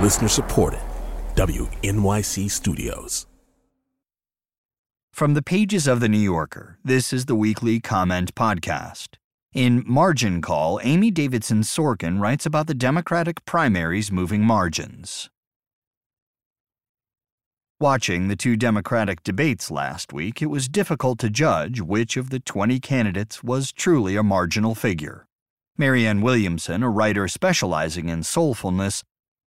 Listener supported, WNYC Studios. From the pages of The New Yorker, this is the Weekly Comment Podcast. In Margin Call, Amy Davidson Sorkin writes about the Democratic primaries moving margins. Watching the two Democratic debates last week, it was difficult to judge which of the 20 candidates was truly a marginal figure. Marianne Williamson, a writer specializing in soulfulness,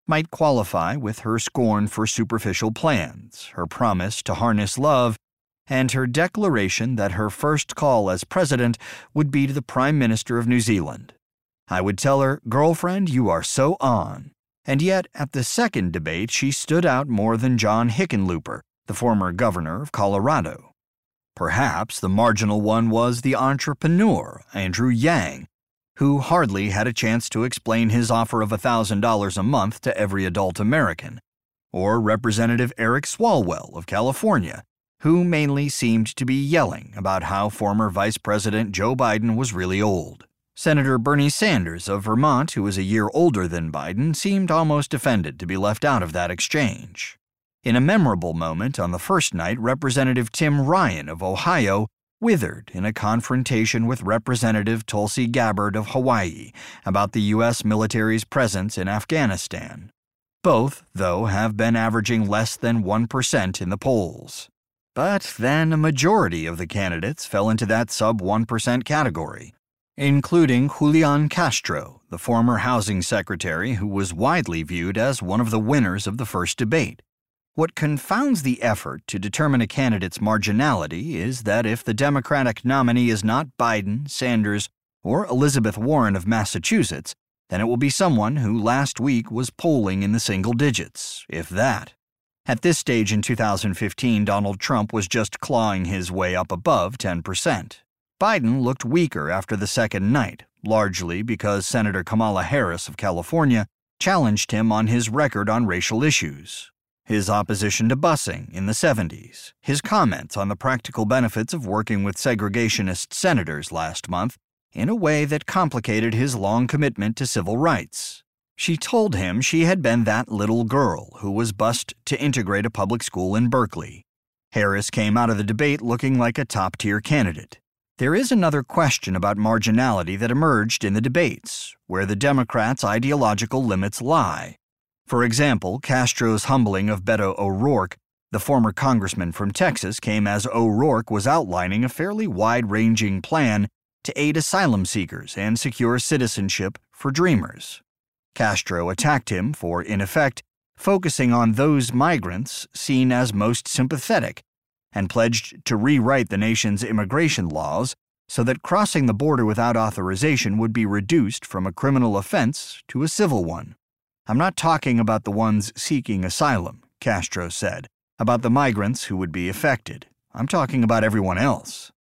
might qualify with her scorn for superficial plans, her promise to harness love, and her declaration that her first call as president would be to the Prime Minister of New Zealand. I would tell her, "Girlfriend, you are so on." And yet, at the second debate, she stood out more than John Hickenlooper, the former governor of Colorado. Perhaps the marginal one was the entrepreneur, Andrew Yang, who hardly had a chance to explain his offer of $1,000 a month to every adult American, or Representative Eric Swalwell of California, who mainly seemed to be yelling about how former Vice President Joe Biden was really old. Senator Bernie Sanders of Vermont, who was a year older than Biden, seemed almost offended to be left out of that exchange. In a memorable moment on the first night, Representative Tim Ryan of Ohio withered in a confrontation with Representative Tulsi Gabbard of Hawaii about the U.S. military's presence in Afghanistan. Both, though, have been averaging less than 1% in the polls. But then a majority of the candidates fell into that sub-1% category, including Julian Castro, the former housing secretary who was widely viewed as one of the winners of the first debate. What confounds the effort to determine a candidate's marginality is that if the Democratic nominee is not Biden, Sanders, or Elizabeth Warren of Massachusetts, then it will be someone who last week was polling in the single digits, if that. At this stage in 2015, Donald Trump was just clawing his way up above 10%. Biden looked weaker after the second night, largely because Senator Kamala Harris of California challenged him on his record on racial issues, his opposition to busing in the 70s, his comments on the practical benefits of working with segregationist senators last month in a way that complicated his long commitment to civil rights. She told him she had been that little girl who was bused to integrate a public school in Berkeley. Harris came out of the debate looking like a top-tier candidate. There is another question about marginality that emerged in the debates, where the Democrats' ideological limits lie. For example, Castro's humbling of Beto O'Rourke, the former congressman from Texas, came as O'Rourke was outlining a fairly wide-ranging plan to aid asylum seekers and secure citizenship for dreamers. Castro attacked him for, in effect, focusing on those migrants seen as most sympathetic, and pledged to rewrite the nation's immigration laws so that crossing the border without authorization would be reduced from a criminal offense to a civil one. "I'm not talking about the ones seeking asylum," Castro said, "about the migrants who would be affected. I'm talking about everyone else."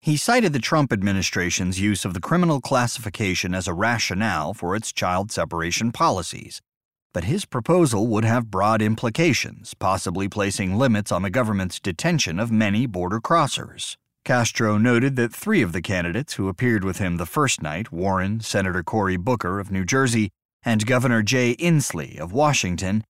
He cited the Trump administration's use of the criminal classification as a rationale for its child separation policies, but his proposal would have broad implications, possibly placing limits on the government's detention of many border crossers. Castro noted that three of the candidates who appeared with him the first night, Warren, Senator Cory Booker of New Jersey, and Governor Jay Inslee of Washington,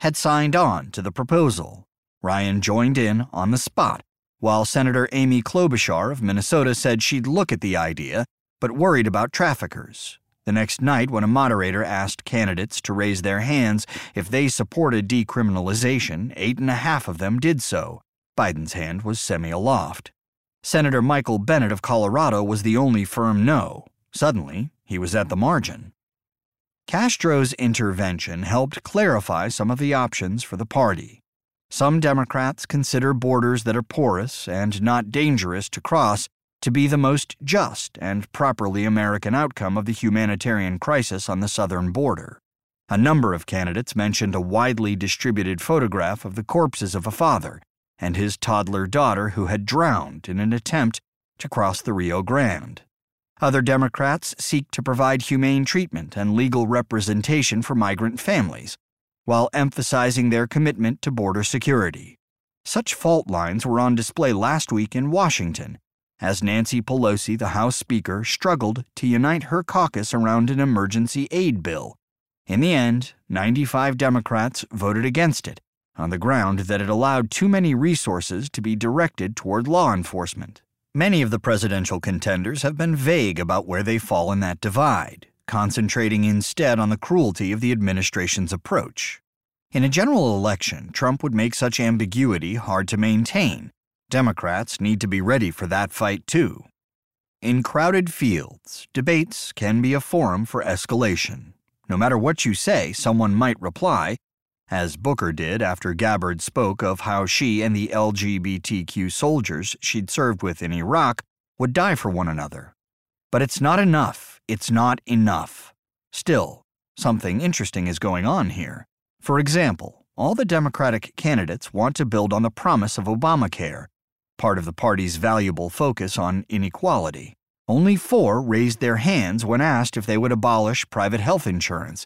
had signed on to the proposal. Ryan joined in on the spot, while Senator Amy Klobuchar of Minnesota said she'd look at the idea, but worried about traffickers. The next night, when a moderator asked candidates to raise their hands if they supported decriminalization, 8.5 of them did so. Biden's hand was semi-aloft. Senator Michael Bennett of Colorado was the only firm no. Suddenly, he was at the margin. Castro's intervention helped clarify some of the options for the party. Some Democrats consider borders that are porous and not dangerous to cross to be the most just and properly American outcome of the humanitarian crisis on the southern border. A number of candidates mentioned a widely distributed photograph of the corpses of a father and his toddler daughter who had drowned in an attempt to cross the Rio Grande. Other Democrats seek to provide humane treatment and legal representation for migrant families, while emphasizing their commitment to border security. Such fault lines were on display last week in Washington, as Nancy Pelosi, the House Speaker, struggled to unite her caucus around an emergency aid bill, In the end, 95 Democrats voted against it on the ground that it allowed too many resources to be directed toward law enforcement. Many of the presidential contenders have been vague about where they fall in that divide, concentrating instead on the cruelty of the administration's approach. In a general election, Trump would make such ambiguity hard to maintain. Democrats need to be ready for that fight, too. In crowded fields, debates can be a forum for escalation. No matter what you say, someone might reply, as Booker did after Gabbard spoke of how she and the LGBTQ soldiers she'd served with in Iraq would die for one another. But it's not enough. It's not enough. Still, something interesting is going on here. For example, all the Democratic candidates want to build on the promise of Obamacare, part of the party's valuable focus on inequality. Only 4 raised their hands when asked if they would abolish private health insurance,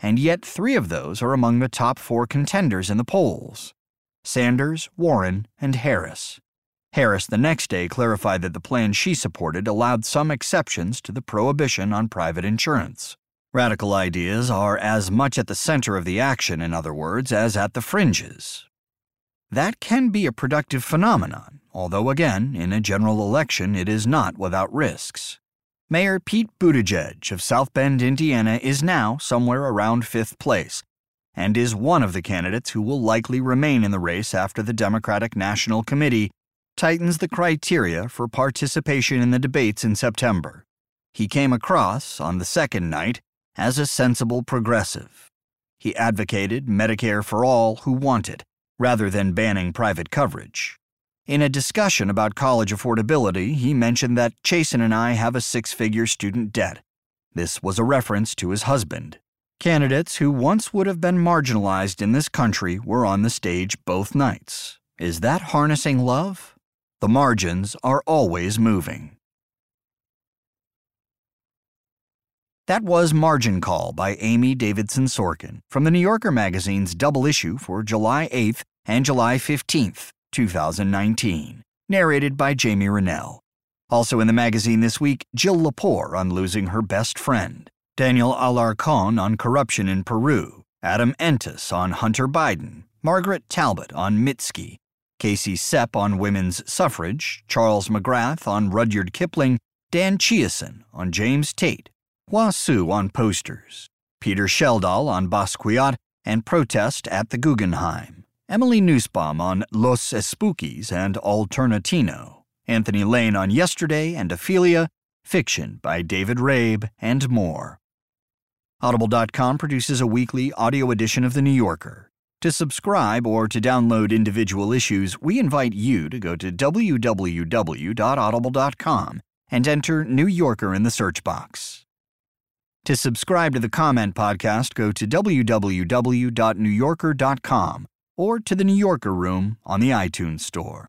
and yet 3 of those are among the top 4 contenders in the polls: Sanders, Warren, and Harris. Harris the next day clarified that the plan she supported allowed some exceptions to the prohibition on private insurance. Radical ideas are as much at the center of the action, in other words, as at the fringes. That can be a productive phenomenon, although again, in a general election, it is not without risks. Mayor Pete Buttigieg of South Bend, Indiana, is now somewhere around 5th place and is one of the candidates who will likely remain in the race after the Democratic National Committee tightens the criteria for participation in the debates in September. He came across, on the second night, as a sensible progressive. He advocated Medicare for all who want it, rather than banning private coverage. In a discussion about college affordability, he mentioned that Chasen and I have a 6-figure student debt. This was a reference to his husband. Candidates who once would have been marginalized in this country were on the stage both nights. Is that harnessing love? The margins are always moving. That was Margin Call by Amy Davidson Sorkin from The New Yorker magazine's double issue for July 8th and July 15th. 2019, narrated by Jamie Rennell. Also in the magazine this week, Jill Lepore on losing her best friend, Daniel Alarcon on corruption in Peru, Adam Entis on Hunter Biden, Margaret Talbot on Mitski, Casey Sepp on women's suffrage, Charles McGrath on Rudyard Kipling, Dan Chiasson on James Tate, Hua Su on posters, Peter Sheldahl on Basquiat and protest at the Guggenheim, Emily Nussbaum on Los Espookies and Alternatino, Anthony Lane on Yesterday and Ophelia, fiction by David Rabe, and more. Audible.com produces a weekly audio edition of The New Yorker. To subscribe or to download individual issues, we invite you to go to www.audible.com and enter New Yorker in the search box. To subscribe to the Comment podcast, go to www.newyorker.com or to the New Yorker Room on the iTunes Store.